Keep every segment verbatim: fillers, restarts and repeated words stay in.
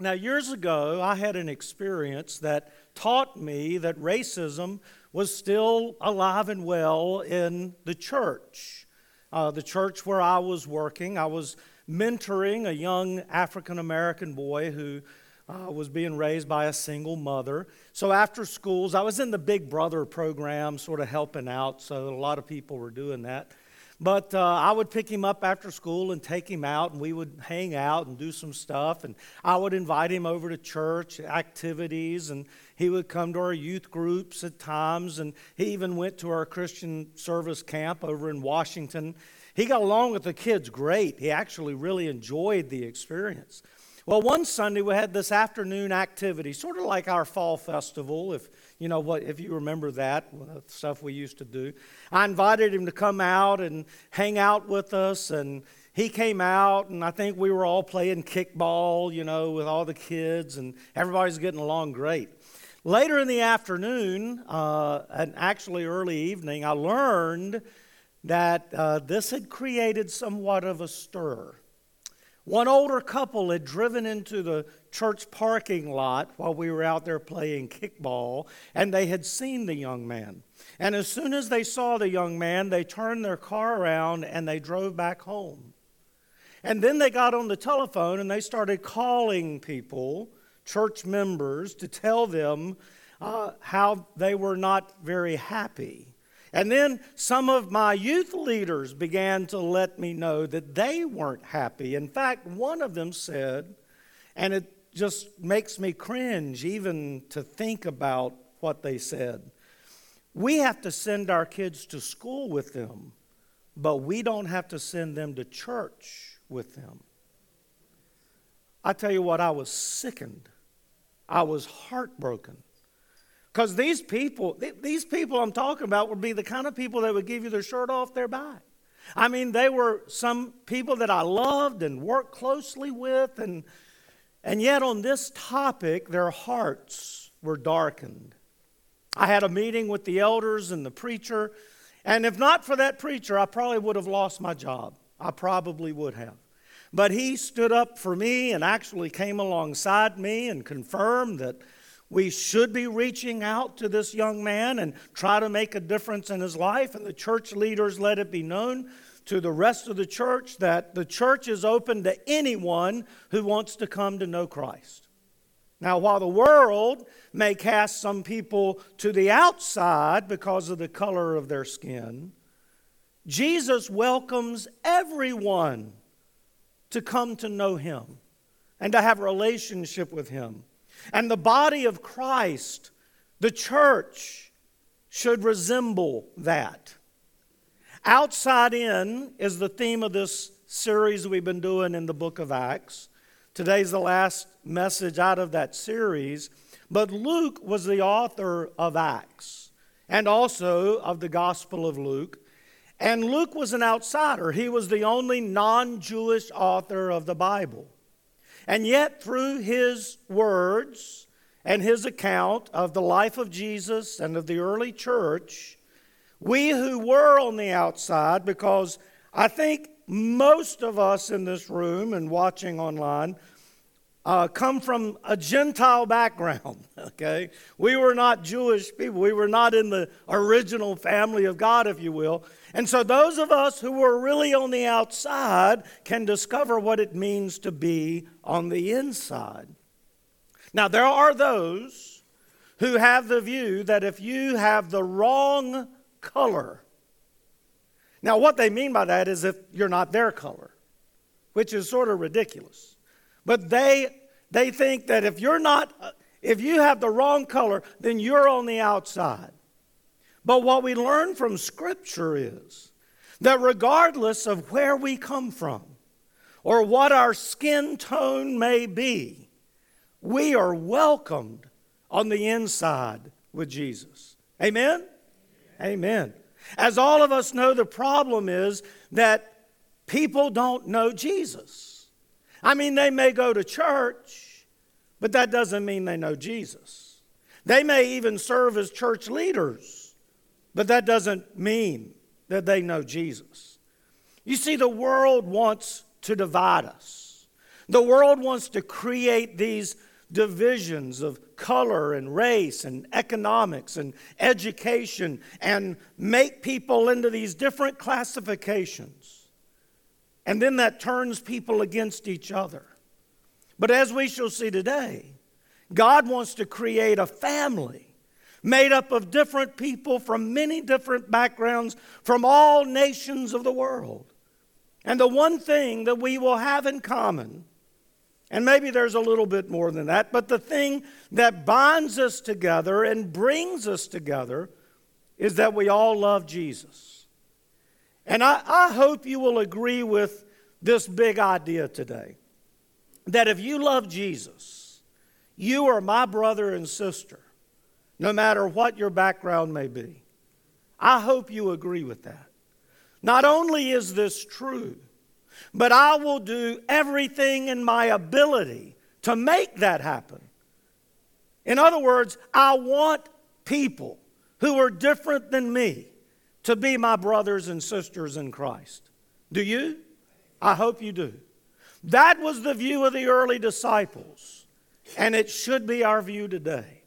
Now, years ago, I had an experience that taught me that racism was still alive and well in the church. Uh, the church where I was working, I was mentoring a young African-American boy who uh, was being raised by a single mother. So after schools, I was in the Big Brother program, sort of helping out, so a lot of people were doing that. But uh, I would pick him up after school and take him out, and we would hang out and do some stuff. And I would invite him over to church activities, and he would come to our youth groups at times. And he even went to our Christian service camp over in Washington. He got along with the kids great. He actually really enjoyed the experience. Well, one Sunday we had this afternoon activity, sort of like our fall festival, if you know what, if you remember that stuff we used to do. I invited him to come out and hang out with us, and he came out, and I think we were all playing kickball, you know, with all the kids, and everybody's getting along great. Later in the afternoon, uh, and actually early evening, I learned that uh, this had created somewhat of a stir. One older couple had driven into the church parking lot while we were out there playing kickball, and they had seen the young man. And as soon as they saw the young man, they turned their car around and they drove back home. And then they got on the telephone and they started calling people, church members, to tell them uh, how they were not very happy. And then some of my youth leaders began to let me know that they weren't happy. In fact, one of them said, and it just makes me cringe even to think about what they said, "We have to send our kids to school with them, but we don't have to send them to church with them." I tell you what, I was sickened. I was heartbroken. Because these people, th- these people I'm talking about would be the kind of people that would give you their shirt off their back. I mean, they were some people that I loved and worked closely with, and and yet on this topic, their hearts were darkened. I had a meeting with the elders and the preacher, and if not for that preacher, I probably would have lost my job. I probably would have. But he stood up for me and actually came alongside me and confirmed that we should be reaching out to this young man and try to make a difference in his life. And the church leaders let it be known to the rest of the church that the church is open to anyone who wants to come to know Christ. Now, while the world may cast some people to the outside because of the color of their skin, Jesus welcomes everyone to come to know him and to have a relationship with him. And the body of Christ, the church, should resemble that. Outside in is the theme of this series we've been doing in the book of Acts. Today's the last message out of that series. But Luke was the author of Acts and also of the Gospel of Luke. And Luke was an outsider. He was the only non-Jewish author of the Bible. And yet, through his words and his account of the life of Jesus and of the early church, we who were on the outside, because I think most of us in this room and watching online uh, come from a Gentile background, okay? We were not Jewish people. We were not in the original family of God, if you will. And so those of us who were really on the outside can discover what it means to be on the inside. Now, there are those who have the view that if you have the wrong color, now what they mean by that is if you're not their color, which is sort of ridiculous. But they they think that if you're not, if you have the wrong color, then you're on the outside. But what we learn from Scripture is that regardless of where we come from or what our skin tone may be, we are welcomed on the inside with Jesus. Amen? Amen. Amen. As all of us know, the problem is that people don't know Jesus. I mean, they may go to church, but that doesn't mean they know Jesus. They may even serve as church leaders, but that doesn't mean that they know Jesus. You see, the world wants to divide us. The world wants to create these divisions of color and race and economics and education and make people into these different classifications. And then that turns people against each other. But as we shall see today, God wants to create a family made up of different people from many different backgrounds from all nations of the world. And the one thing that we will have in common, and maybe there's a little bit more than that, but the thing that bonds us together and brings us together is that we all love Jesus. And I, I hope you will agree with this big idea today, that if you love Jesus, you are my brother and sister, no matter what your background may be. I hope you agree with that. Not only is this true, but I will do everything in my ability to make that happen. In other words, I want people who are different than me to be my brothers and sisters in Christ. Do you? I hope you do. That was the view of the early disciples, and it should be our view today.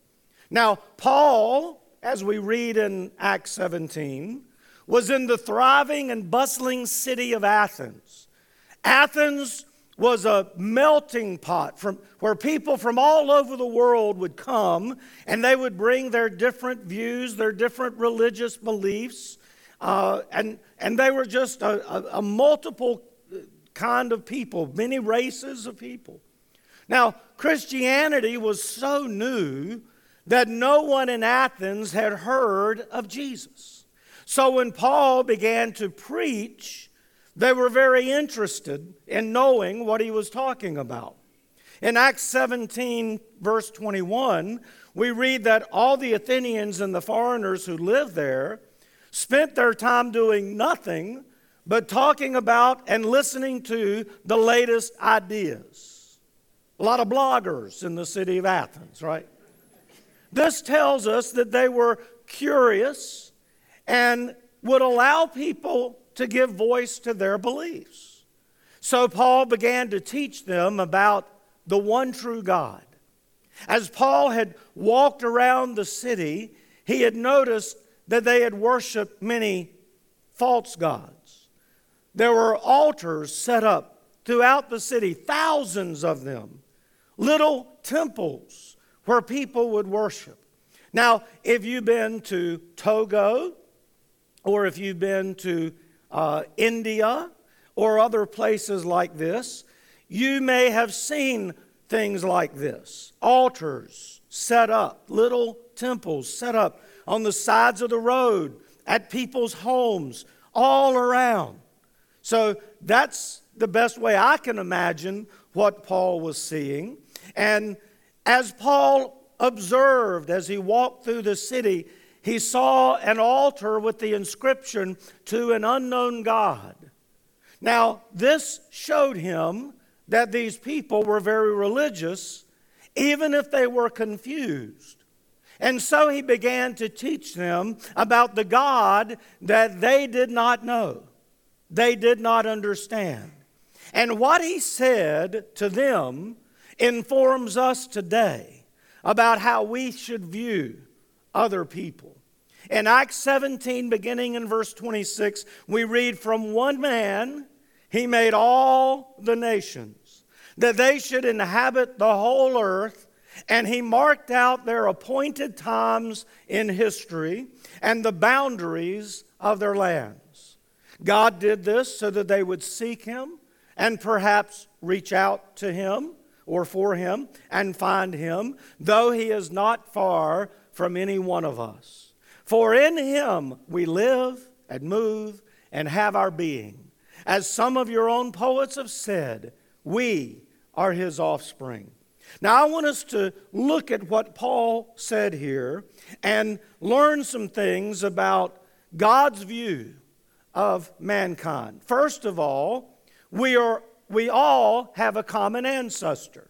Now, Paul, as we read in Acts seventeen, was in the thriving and bustling city of Athens. Athens was a melting pot from where people from all over the world would come, and they would bring their different views, their different religious beliefs, uh, and, and they were just a, a, a multiple kind of people, many races of people. Now, Christianity was so new that no one in Athens had heard of Jesus. So when Paul began to preach, they were very interested in knowing what he was talking about. In Acts seventeen, verse twenty-one, we read that all the Athenians and the foreigners who lived there spent their time doing nothing but talking about and listening to the latest ideas. A lot of bloggers in the city of Athens, right? This tells us that they were curious and would allow people to give voice to their beliefs. So Paul began to teach them about the one true God. As Paul had walked around the city, he had noticed that they had worshiped many false gods. There were altars set up throughout the city, thousands of them, little temples where people would worship. Now, if you've been to Togo, or if you've been to uh, India or other places like this, you may have seen things like this. Altars set up, little temples set up on the sides of the road, at people's homes, all around. So that's the best way I can imagine what Paul was seeing. And as Paul observed, as he walked through the city, he saw an altar with the inscription, "To an unknown God." Now, this showed him that these people were very religious, even if they were confused. And so he began to teach them about the God that they did not know, they did not understand. And what he said to them informs us today about how we should view other people. In Acts seventeen, beginning in verse twenty-six, we read, "From one man he made all the nations, that they should inhabit the whole earth, and he marked out their appointed times in history and the boundaries of their lands." God did this so that they would seek him and perhaps reach out to him or for him and find him, though he is not far from any one of us. For in him we live and move and have our being. As some of your own poets have said, we are his offspring. Now I want us to look at what Paul said here and learn some things about God's view of mankind. First of all, we are we all have a common ancestor.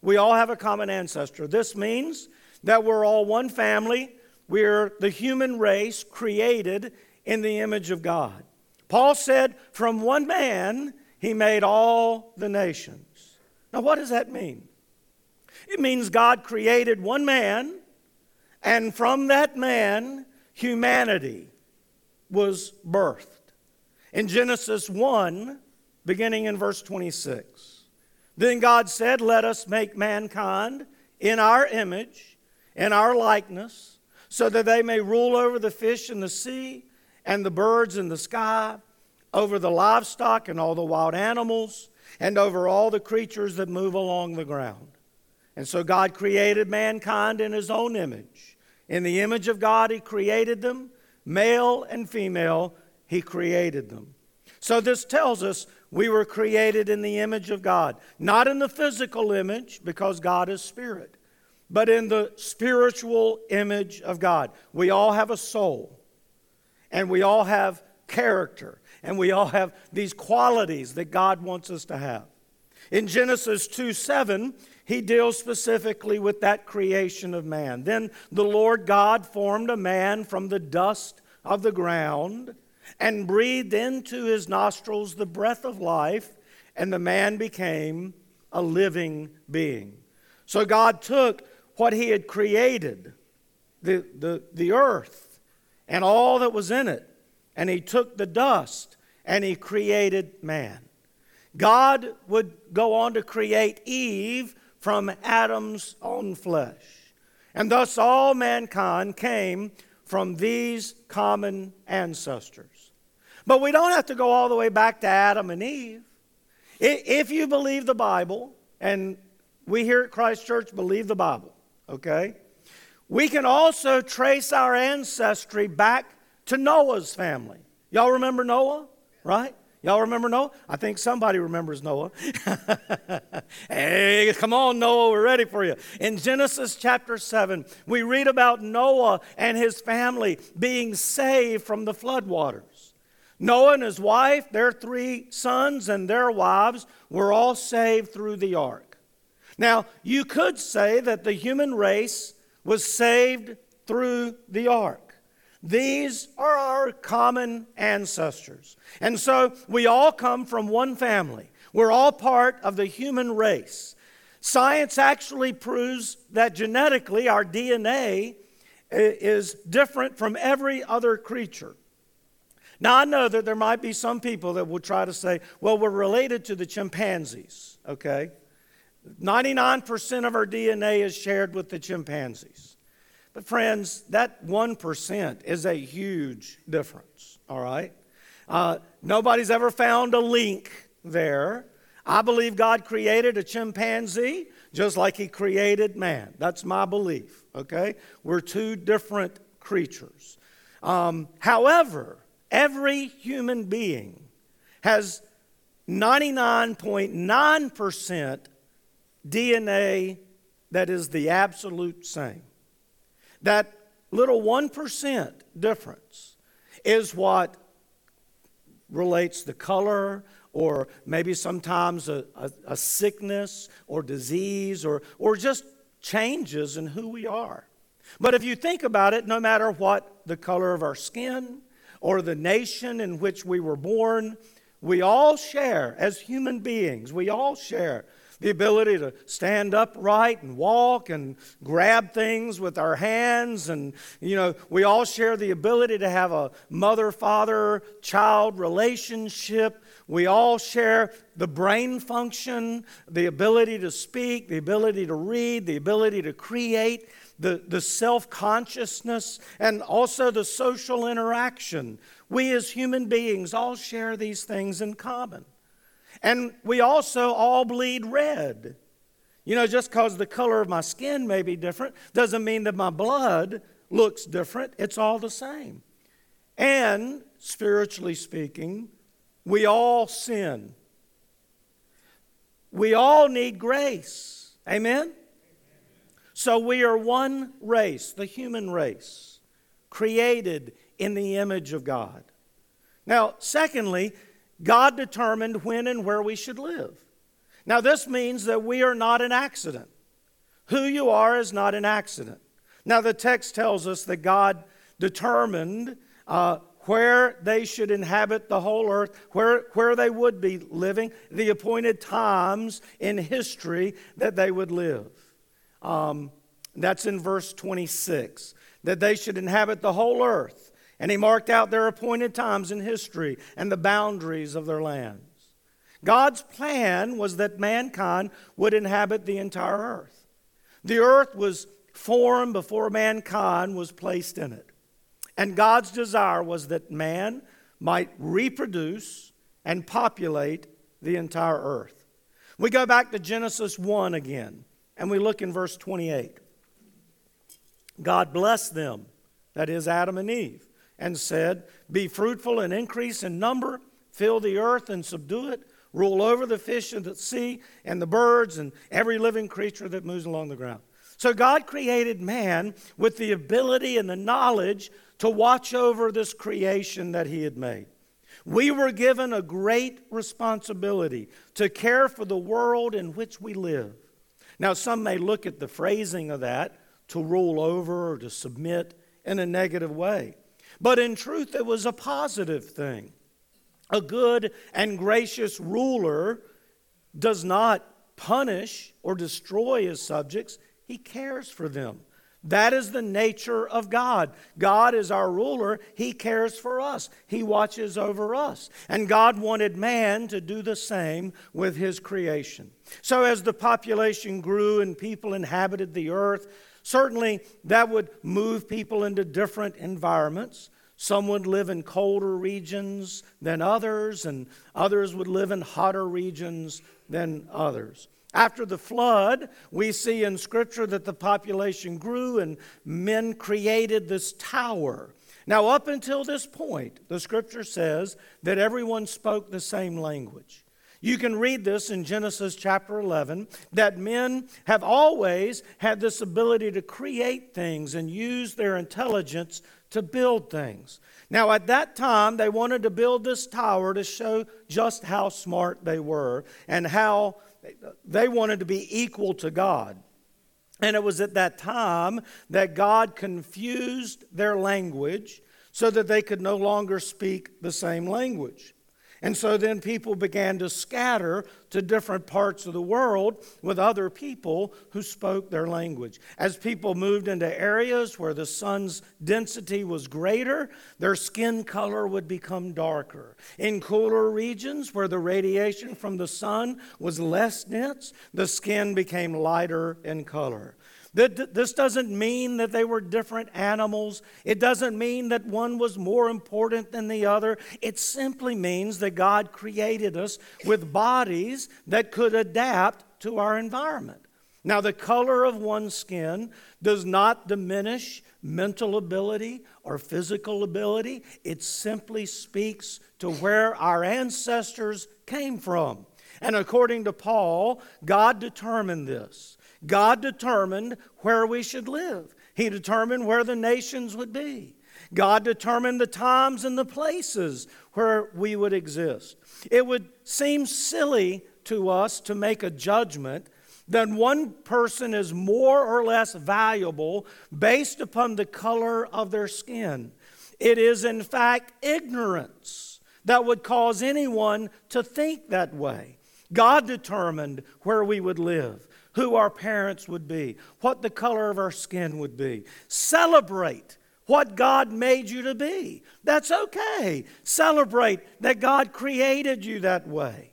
We all have a common ancestor. This means that we're all one family. We're the human race created in the image of God. Paul said, from one man, he made all the nations. Now, what does that mean? It means God created one man, and from that man, humanity was birthed. In Genesis one, beginning in verse twenty-six, then God said, let us make mankind in our image, in our likeness, so that they may rule over the fish in the sea and the birds in the sky, over the livestock and all the wild animals, and over all the creatures that move along the ground. And so God created mankind in His own image. In the image of God, He created them. Male and female, He created them. So this tells us we were created in the image of God. Not in the physical image, because God is spirit, but in the spiritual image of God. We all have a soul, and we all have character, and we all have these qualities that God wants us to have. In Genesis two seven, He deals specifically with that creation of man. Then the Lord God formed a man from the dust of the ground and breathed into his nostrils the breath of life, and the man became a living being. So God took what He had created, the, the, the earth and all that was in it, and He took the dust and He created man. God would go on to create Eve from Adam's own flesh. And thus all mankind came from these common ancestors. But we don't have to go all the way back to Adam and Eve. If you believe the Bible, and we here at Christ Church believe the Bible, okay? We can also trace our ancestry back to Noah's family. Y'all remember Noah, right? Y'all remember Noah? I think somebody remembers Noah. Hey, come on, Noah, we're ready for you. In Genesis chapter seven, we read about Noah and his family being saved from the floodwaters. Noah and his wife, their three sons and their wives were all saved through the ark. Now, you could say that the human race was saved through the ark. These are our common ancestors. And so we all come from one family. We're all part of the human race. Science actually proves that genetically our D N A is different from every other creature. Now, I know that there might be some people that will try to say, well, we're related to the chimpanzees, okay? ninety-nine percent of our D N A is shared with the chimpanzees. But friends, that one percent is a huge difference, all right? Uh, nobody's ever found a link there. I believe God created a chimpanzee just like He created man. That's my belief, okay? We're two different creatures. Um, however, every human being has ninety-nine point nine percent D N A that is the absolute same. That little one percent difference is what relates the color, or maybe sometimes a, a, a sickness or disease, or, or just changes in who we are. But if you think about it, no matter what the color of our skin or the nation in which we were born, we all share, as human beings, we all share the ability to stand upright and walk and grab things with our hands. And, you know, we all share the ability to have a mother-father-child relationship. We all share the brain function, the ability to speak, the ability to read, the ability to create, the, the self-consciousness, and also the social interaction. We as human beings all share these things in common. And we also all bleed red. You know, just because the color of my skin may be different doesn't mean that my blood looks different. It's all the same. And spiritually speaking, we all sin. We all need grace. Amen? So we are one race, the human race, created in the image of God. Now, secondly, God determined when and where we should live. Now, this means that we are not an accident. Who you are is not an accident. Now, the text tells us that God determined uh, where they should inhabit the whole earth, where, where they would be living, the appointed times in history that they would live. Um, that's in verse twenty-six, that they should inhabit the whole earth. And he marked out their appointed times in history and the boundaries of their lands. God's plan was that mankind would inhabit the entire earth. The earth was formed before mankind was placed in it. And God's desire was that man might reproduce and populate the entire earth. We go back to Genesis one again, and we look in verse twenty-eight. God blessed them, that is Adam and Eve, and said, "Be fruitful and increase in number, fill the earth and subdue it, rule over the fish of the sea and the birds and every living creature that moves along the ground." So God created man with the ability and the knowledge to watch over this creation that he had made. We were given a great responsibility to care for the world in which we live. Now, some may look at the phrasing of that, to rule over or to submit, in a negative way. But in truth, it was a positive thing. A good and gracious ruler does not punish or destroy his subjects. He cares for them. That is the nature of God. God is our ruler. He cares for us. He watches over us. And God wanted man to do the same with his creation. So as the population grew and people inhabited the earth, certainly that would move people into different environments. Some would live in colder regions than others, and others would live in hotter regions than others. After the flood, we see in Scripture that the population grew and men created this tower. Now, up until this point, the Scripture says that everyone spoke the same language. You can read this in Genesis chapter eleven, that men have always had this ability to create things and use their intelligence to build things. Now, at that time, they wanted to build this tower to show just how smart they were and how they wanted to be equal to God. And it was at that time that God confused their language so that they could no longer speak the same language. And so then people began to scatter to different parts of the world with other people who spoke their language. As people moved into areas where the sun's density was greater, their skin color would become darker. In cooler regions where the radiation from the sun was less dense, the skin became lighter in color. This doesn't mean that they were different animals. It doesn't mean that one was more important than the other. It simply means that God created us with bodies that could adapt to our environment. Now, the color of one's skin does not diminish mental ability or physical ability. It simply speaks to where our ancestors came from. And according to Paul, God determined this. God determined where we should live. He determined where the nations would be. God determined the times and the places where we would exist. It would seem silly to us to make a judgment that one person is more or less valuable based upon the color of their skin. It is, in fact, ignorance that would cause anyone to think that way. God determined where we would live, who our parents would be, what the color of our skin would be. Celebrate what God made you to be. That's okay. Celebrate that God created you that way.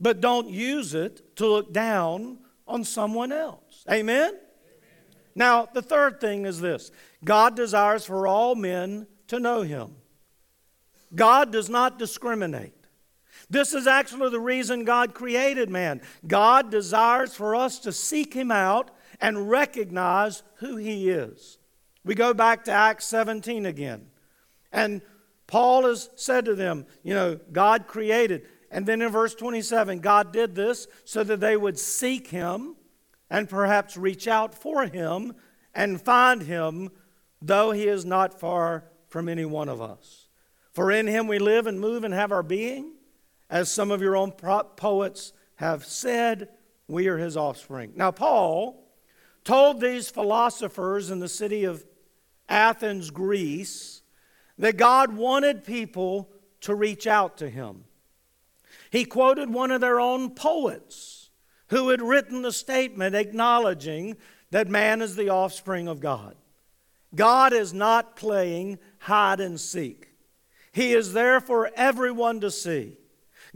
But don't use it to look down on someone else. Amen? Amen. Now, the third thing is this. God desires for all men to know Him. God does not discriminate. This is actually the reason God created man. God desires for us to seek Him out and recognize who He is. We go back to Acts seventeen again. And Paul has said to them, you know, God created. And then in verse twenty-seven, God did this so that they would seek Him and perhaps reach out for Him and find Him, though He is not far from any one of us. For in Him we live and move and have our being. As some of your own poets have said, we are His offspring. Now, Paul told these philosophers in the city of Athens, Greece, that God wanted people to reach out to him. He quoted one of their own poets who had written the statement acknowledging that man is the offspring of God. God is not playing hide and seek. He is there for everyone to see.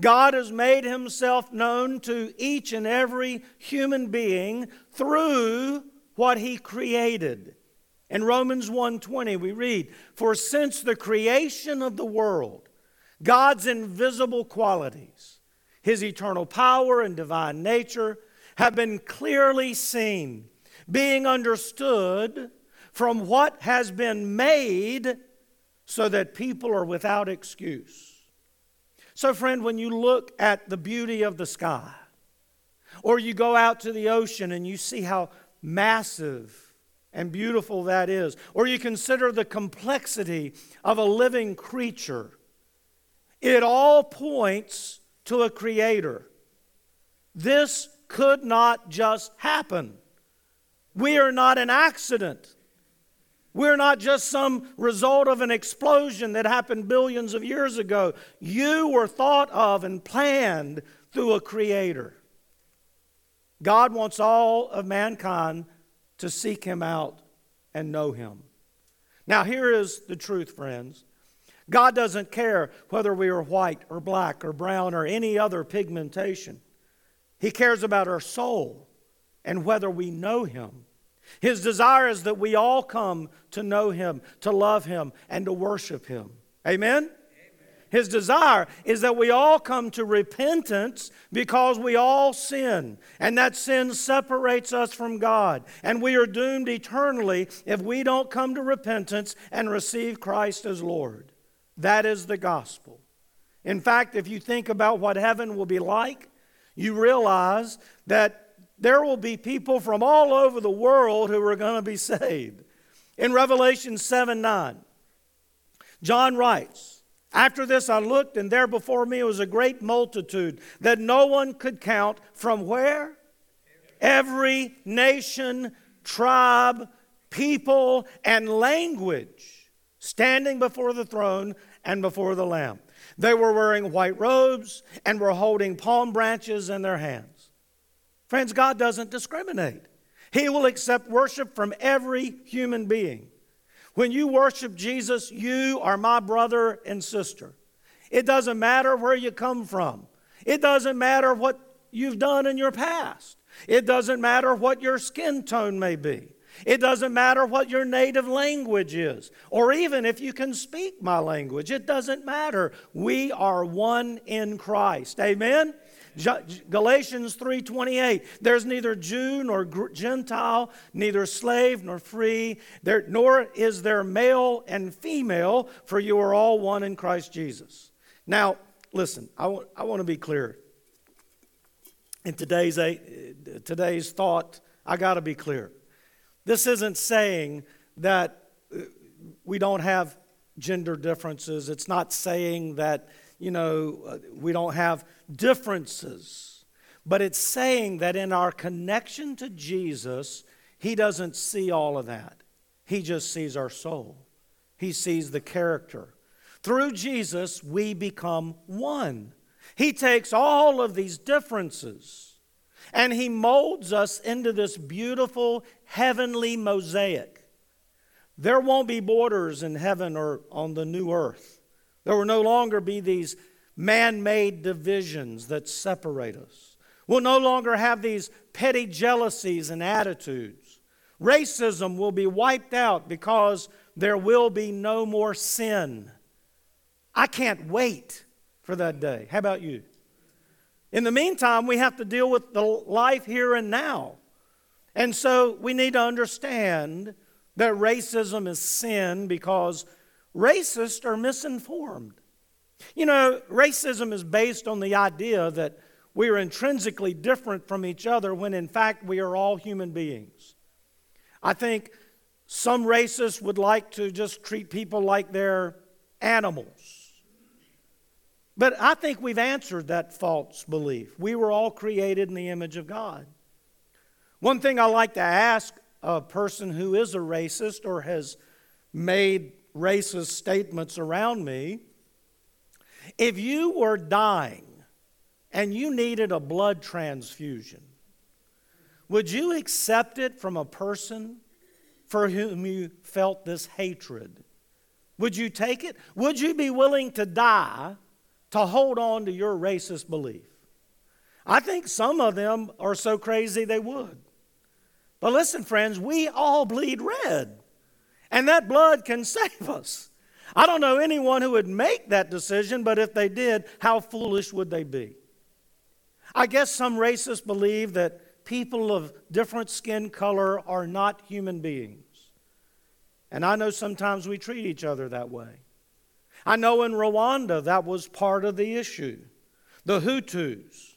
God has made himself known to each and every human being through what he created. In Romans one twenty we read, "For since the creation of the world, God's invisible qualities, his eternal power and divine nature, have been clearly seen, being understood from what has been made, so that people are without excuse." So friend, when you look at the beauty of the sky, or you go out to the ocean and you see how massive and beautiful that is, or you consider the complexity of a living creature, it all points to a creator. This could not just happen. We are not an accident. We're not just some result of an explosion that happened billions of years ago. You were thought of and planned through a creator. God wants all of mankind to seek him out and know him. Now, here is the truth, friends. God doesn't care whether we are white or black or brown or any other pigmentation. He cares about our soul and whether we know him. His desire is that we all come to know him, to love him, and to worship him. Amen? Amen? His desire is that we all come to repentance because we all sin. And that sin separates us from God. And we are doomed eternally if we don't come to repentance and receive Christ as Lord. That is the gospel. In fact, if you think about what heaven will be like, you realize that there will be people from all over the world who are going to be saved. In Revelation seven nine, John writes, "After this I looked, and there before me was a great multitude that no one could count from" where? "Every nation, tribe, people, and language, standing before the throne and before the Lamb. They were wearing white robes and were holding palm branches in their hands." Friends, God doesn't discriminate. He will accept worship from every human being. When you worship Jesus, you are my brother and sister. It doesn't matter where you come from. It doesn't matter what you've done in your past. It doesn't matter what your skin tone may be. It doesn't matter what your native language is, or even if you can speak my language. It doesn't matter. We are one in Christ. Amen? Galatians three twenty-eight, "There's neither Jew nor Gentile, neither slave nor free, there, nor is there male and female, for you are all one in Christ Jesus." Now, listen, I want, I want to be clear. In today's, today's thought, I got to be clear. This isn't saying that we don't have gender differences. It's not saying that, you know, we don't have differences. But it's saying that in our connection to Jesus, he doesn't see all of that. He just sees our soul. He sees the character. Through Jesus, we become one. He takes all of these differences and he molds us into this beautiful heavenly mosaic. There won't be borders in heaven or on the new earth. There will no longer be these man-made divisions that separate us. We'll no longer have these petty jealousies and attitudes. Racism will be wiped out because there will be no more sin. I can't wait for that day. How about you? In the meantime, we have to deal with the life here and now. And so we need to understand that racism is sin because racists are misinformed. You know, racism is based on the idea that we are intrinsically different from each other when in fact we are all human beings. I think some racists would like to just treat people like they're animals. But I think we've answered that false belief. We were all created in the image of God. One thing I like to ask a person who is a racist or has made racist statements around me. If you were dying and you needed a blood transfusion, would you accept it from a person for whom you felt this hatred? Would you take it? Would you be willing to die to hold on to your racist belief? I think some of them are so crazy they would. But listen, friends, we all bleed red, and that blood can save us. I don't know anyone who would make that decision, but if they did, how foolish would they be? I guess some racists believe that people of different skin color are not human beings. And I know sometimes we treat each other that way. I know in Rwanda that was part of the issue. The Hutus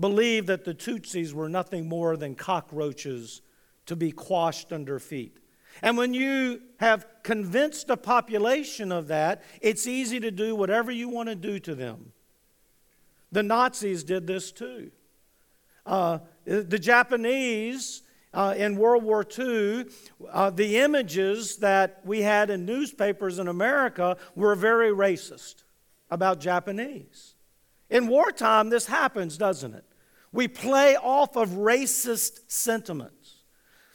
believed that the Tutsis were nothing more than cockroaches to be quashed under feet. And when you have convinced a population of that, it's easy to do whatever you want to do to them. The Nazis did this too. Uh, the Japanese uh, in World War Two, uh, the images that we had in newspapers in America were very racist about Japanese. In wartime, this happens, doesn't it? We play off of racist sentiment.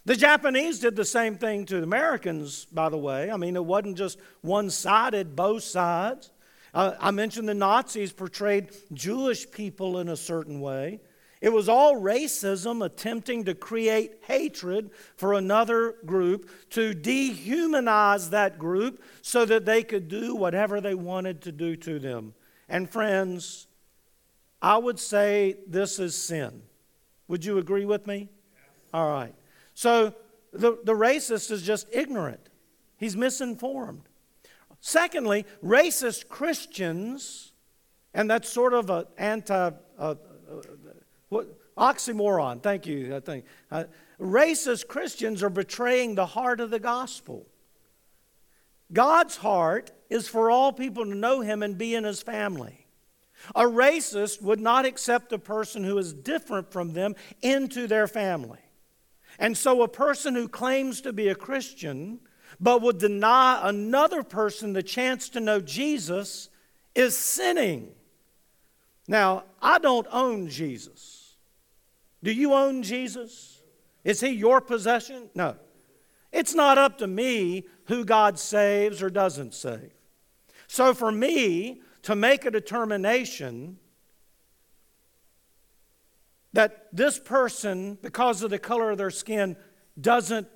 The Japanese did the same thing to the Americans, by the way. I mean, it wasn't just one-sided, both sides. Uh, I mentioned the Nazis portrayed Jewish people in a certain way. It was all racism attempting to create hatred for another group, to dehumanize that group so that they could do whatever they wanted to do to them. And friends, I would say this is sin. Would you agree with me? All right. So the, the racist is just ignorant. He's misinformed. Secondly, racist Christians, and that's sort of an anti, uh, uh, what, oxymoron, thank you. I think. Uh, racist Christians are betraying the heart of the gospel. God's heart is for all people to know him and be in his family. A racist would not accept a person who is different from them into their family. And so a person who claims to be a Christian but would deny another person the chance to know Jesus is sinning. Now, I don't own Jesus. Do you own Jesus? Is he your possession? No. It's not up to me who God saves or doesn't save. So for me to make a determination that this person, because of the color of their skin, doesn't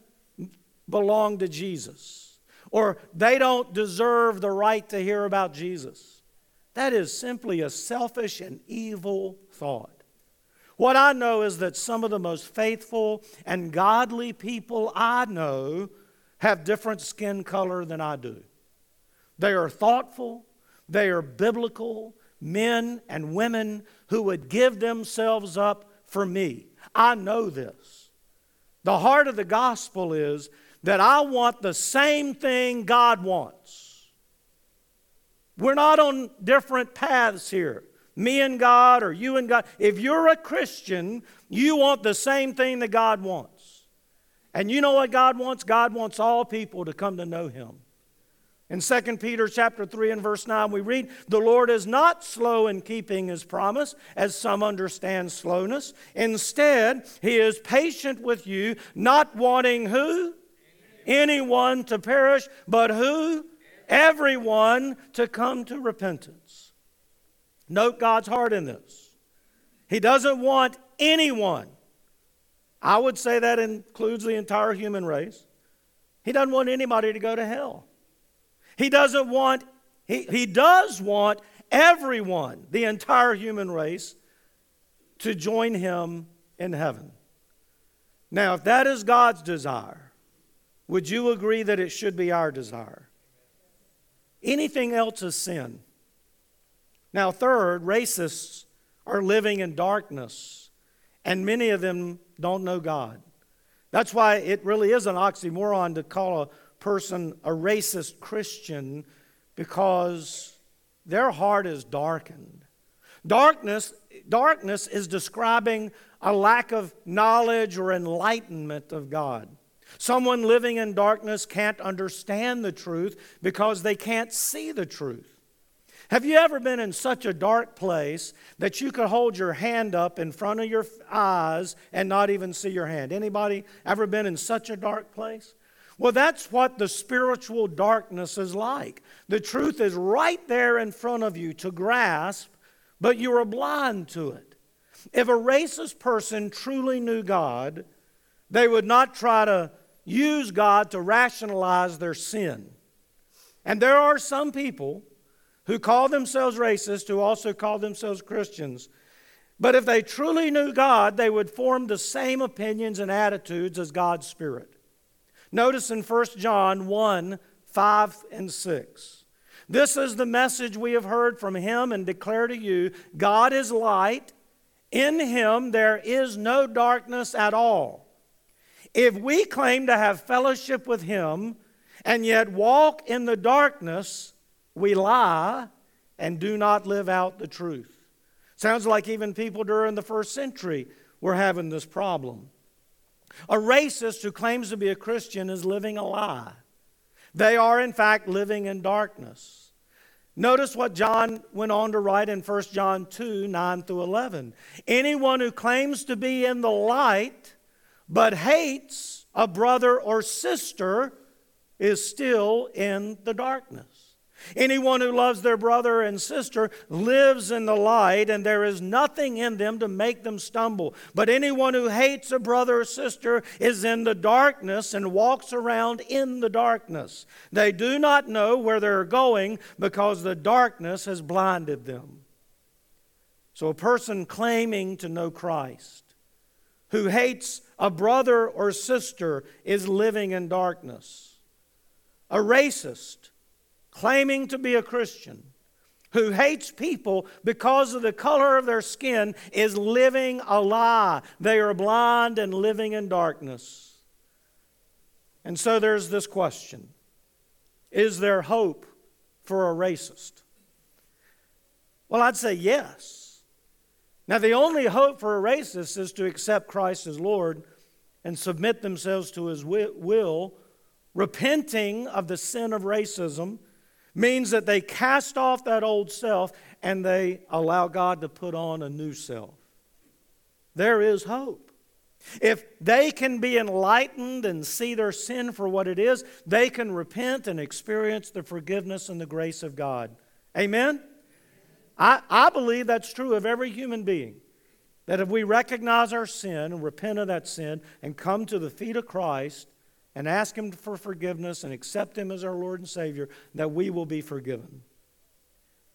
belong to Jesus, or they don't deserve the right to hear about Jesus, that is simply a selfish and evil thought. What I know is that some of the most faithful and godly people I know have different skin color than I do. They are thoughtful, they are biblical men and women who would give themselves up for me. I know this. The heart of the gospel is that I want the same thing God wants. We're not on different paths here, me and God or you and God. If you're a Christian, you want the same thing that God wants. And you know what God wants? God wants all people to come to know him. In Second Peter chapter three and verse nine, we read, "The Lord is not slow in keeping his promise, as some understand slowness. Instead, he is patient with you, not wanting who? Anyone to perish, but who? Everyone to come to repentance." Note God's heart in this. He doesn't want anyone. I would say that includes the entire human race. He doesn't want anybody to go to hell. He doesn't want, he, he does want everyone, the entire human race, to join him in heaven. Now, if that is God's desire, would you agree that it should be our desire? Anything else is sin. Now, third, racists are living in darkness, and many of them don't know God. That's why it really is an oxymoron to call a person a racist Christian, because their heart is darkened. Darkness, darkness is describing a lack of knowledge or enlightenment of God. Someone living in darkness can't understand the truth because they can't see the truth. Have you ever been in such a dark place that you could hold your hand up in front of your eyes and not even see your hand? Anybody ever been in such a dark place? Well, that's what the spiritual darkness is like. The truth is right there in front of you to grasp, but you are blind to it. If a racist person truly knew God, they would not try to use God to rationalize their sin. And there are some people who call themselves racists, who also call themselves Christians. But if they truly knew God, they would form the same opinions and attitudes as God's Spirit. Notice in First John one, five and six. This is the message we have heard from Him and declare to you, God is light. In Him there is no darkness at all. If we claim to have fellowship with Him and yet walk in the darkness, we lie and do not live out the truth. Sounds like even people during the first century were having this problem. A racist who claims to be a Christian is living a lie. They are, in fact, living in darkness. Notice what John went on to write in First John two, nine through eleven. Anyone who claims to be in the light but hates a brother or sister is still in the darkness. Anyone who loves their brother and sister lives in the light, and there is nothing in them to make them stumble. But anyone who hates a brother or sister is in the darkness and walks around in the darkness. They do not know where they're going because the darkness has blinded them. So a person claiming to know Christ who hates a brother or sister is living in darkness. A racist claiming to be a Christian, who hates people because of the color of their skin, is living a lie. They are blind and living in darkness. And so there's this question. Is there hope for a racist? Well, I'd say yes. Now, the only hope for a racist is to accept Christ as Lord and submit themselves to His will. Repenting of the sin of racism means that they cast off that old self and they allow God to put on a new self. There is hope. If they can be enlightened and see their sin for what it is, they can repent and experience the forgiveness and the grace of God. Amen? I, I believe that's true of every human being. That if we recognize our sin and repent of that sin and come to the feet of Christ and ask Him for forgiveness and accept Him as our Lord and Savior, that we will be forgiven.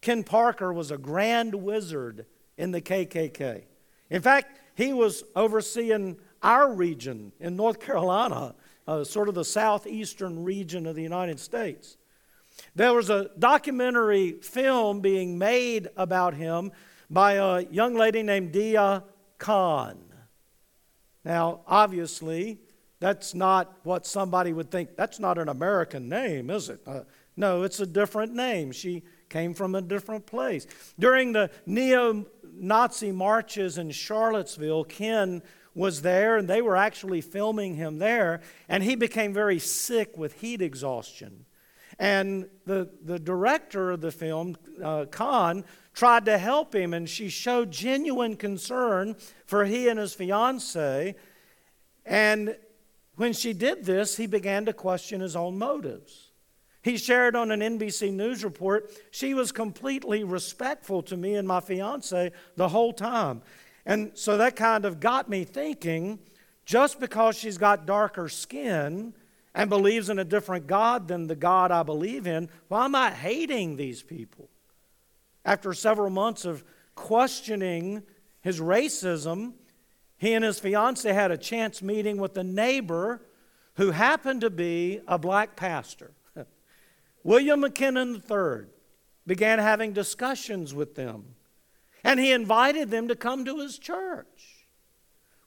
Ken Parker was a grand wizard in the K K K. In fact, he was overseeing our region in North Carolina, uh, sort of the southeastern region of the United States. There was a documentary film being made about him by a young lady named Dia Khan. Now, obviously, that's not what somebody would think. That's not an American name, is it? Uh, no, it's a different name. She came from a different place. During the neo-Nazi marches in Charlottesville, Ken was there, and they were actually filming him there, and he became very sick with heat exhaustion. And the, the director of the film, uh, Khan, tried to help him, and she showed genuine concern for he and his fiancée, and when she did this, he began to question his own motives. He shared on an N B C News report, she was completely respectful to me and my fiancé the whole time. And so that kind of got me thinking, just because she's got darker skin and believes in a different God than the God I believe in, why am I hating these people? After several months of questioning his racism, he and his fiancée had a chance meeting with a neighbor who happened to be a black pastor. William McKinnon the third began having discussions with them, and he invited them to come to his church,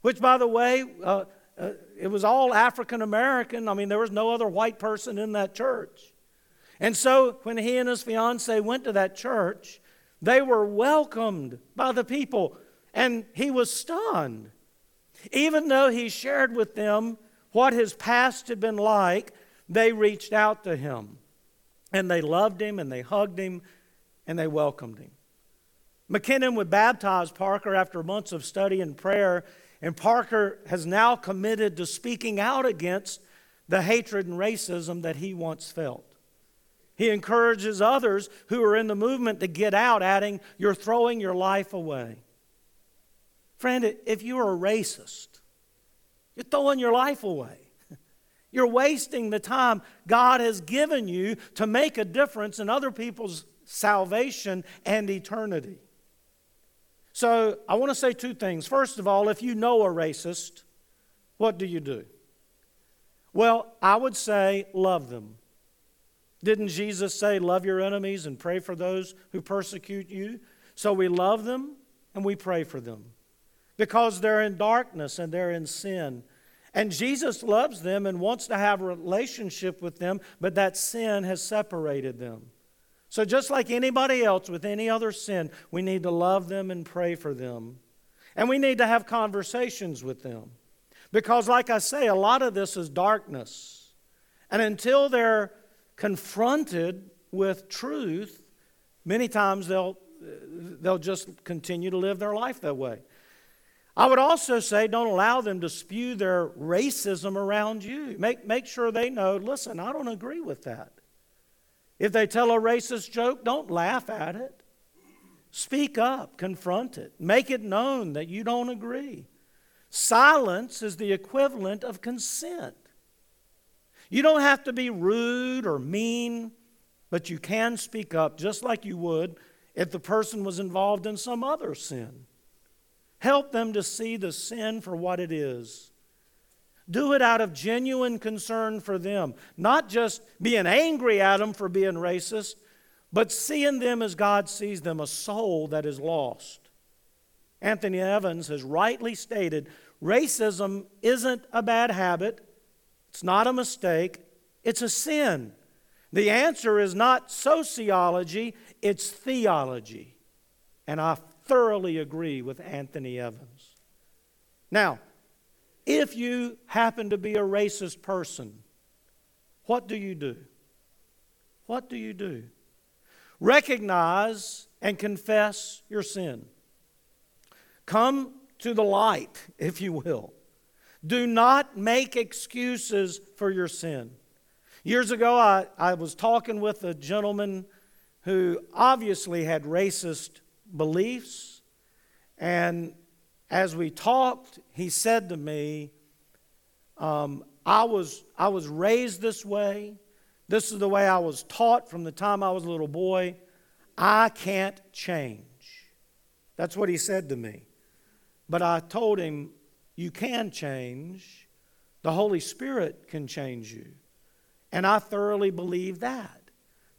which, by the way, uh, uh, it was all African American. I mean, there was no other white person in that church. And so when he and his fiancée went to that church, they were welcomed by the people, and he was stunned. Even though he shared with them what his past had been like, they reached out to him. And they loved him, and they hugged him, and they welcomed him. McKinnon would baptize Parker after months of study and prayer, and Parker has now committed to speaking out against the hatred and racism that he once felt. He encourages others who are in the movement to get out, adding, "You're throwing your life away." Friend, if you are a racist, you're throwing your life away. You're wasting the time God has given you to make a difference in other people's salvation and eternity. So I want to say two things. First of all, if you know a racist, what do you do? Well, I would say love them. Didn't Jesus say, love your enemies and pray for those who persecute you? So we love them and we pray for them because they're in darkness and they're in sin. And Jesus loves them and wants to have a relationship with them, but that sin has separated them. So just like anybody else with any other sin, we need to love them and pray for them. And we need to have conversations with them. Because like I say, a lot of this is darkness. And until they're confronted with truth, many times they'll, they'll just continue to live their life that way. I would also say don't allow them to spew their racism around you. Make, make sure they know, listen, I don't agree with that. If they tell a racist joke, don't laugh at it. Speak up, confront it. Make it known that you don't agree. Silence is the equivalent of consent. You don't have to be rude or mean, but you can speak up just like you would if the person was involved in some other sin. Help them to see the sin for what it is. Do it out of genuine concern for them, not just being angry at them for being racist, but seeing them as God sees them, a soul that is lost. Anthony Evans has rightly stated, racism isn't a bad habit, it's not a mistake, it's a sin. The answer is not sociology, it's theology. And I thoroughly agree with Anthony Evans. Now, if you happen to be a racist person, what do you do? What do you do? Recognize and confess your sin. Come to the light, if you will. Do not make excuses for your sin. Years ago, I, I was talking with a gentleman who obviously had racist beliefs, and as we talked, he said to me, um, I was I was raised this way. This is the way I was taught from the time I was a little boy. I can't change. That's what he said to me. But I told him, you can change. The Holy Spirit can change you. And I thoroughly believe that.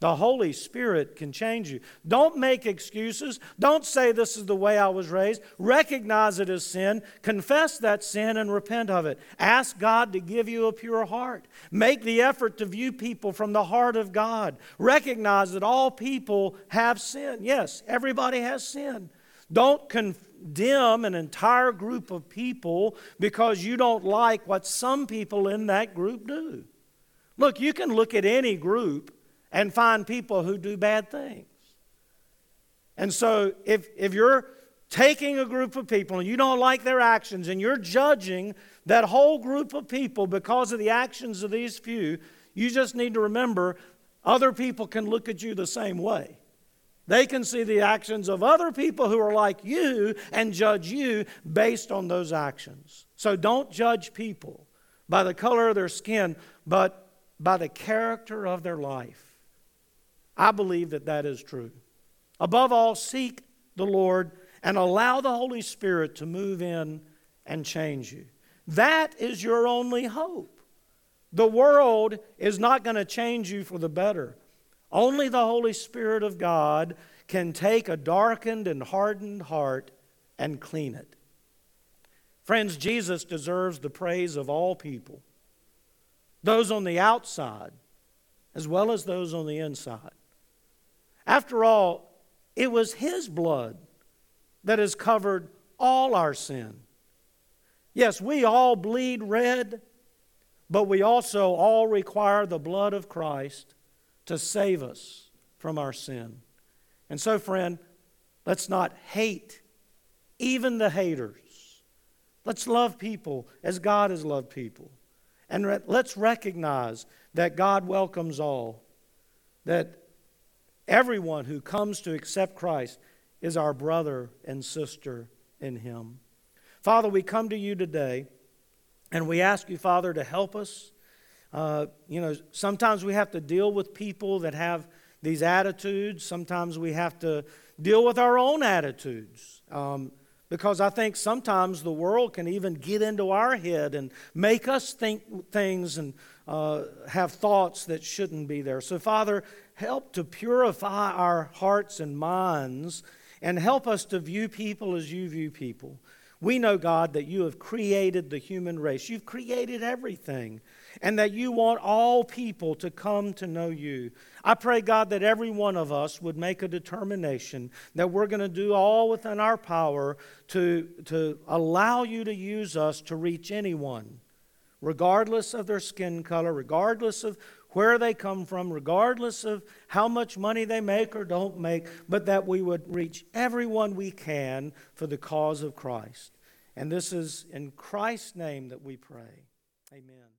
The Holy Spirit can change you. Don't make excuses. Don't say this is the way I was raised. Recognize it as sin. Confess that sin and repent of it. Ask God to give you a pure heart. Make the effort to view people from the heart of God. Recognize that all people have sin. Yes, everybody has sin. Don't condemn an entire group of people because you don't like what some people in that group do. Look, you can look at any group and find people who do bad things. And so if, if you're taking a group of people and you don't like their actions and you're judging that whole group of people because of the actions of these few, you just need to remember other people can look at you the same way. They can see the actions of other people who are like you and judge you based on those actions. So don't judge people by the color of their skin, but by the character of their life. I believe that that is true. Above all, seek the Lord and allow the Holy Spirit to move in and change you. That is your only hope. The world is not going to change you for the better. Only the Holy Spirit of God can take a darkened and hardened heart and clean it. Friends, Jesus deserves the praise of all people, those on the outside as well as those on the inside. After all, it was His blood that has covered all our sin. Yes, we all bleed red, but we also all require the blood of Christ to save us from our sin. And so, friend, let's not hate even the haters. Let's love people as God has loved people. And re- let's recognize that God welcomes all, that everyone who comes to accept Christ is our brother and sister in Him. Father, we come to you today, and we ask you, Father, to help us. Uh, you know, sometimes we have to deal with people that have these attitudes. Sometimes we have to deal with our own attitudes. Um, because I think sometimes the world can even get into our head and make us think things and uh, have thoughts that shouldn't be there. So, Father, help to purify our hearts and minds and help us to view people as you view people. We know, God, that you have created the human race. You've created everything, and that you want all people to come to know you. I pray, God, that every one of us would make a determination that we're going to do all within our power to, to allow you to use us to reach anyone, regardless of their skin color, regardless of where they come from, regardless of how much money they make or don't make, but that we would reach everyone we can for the cause of Christ. And this is in Christ's name that we pray. Amen.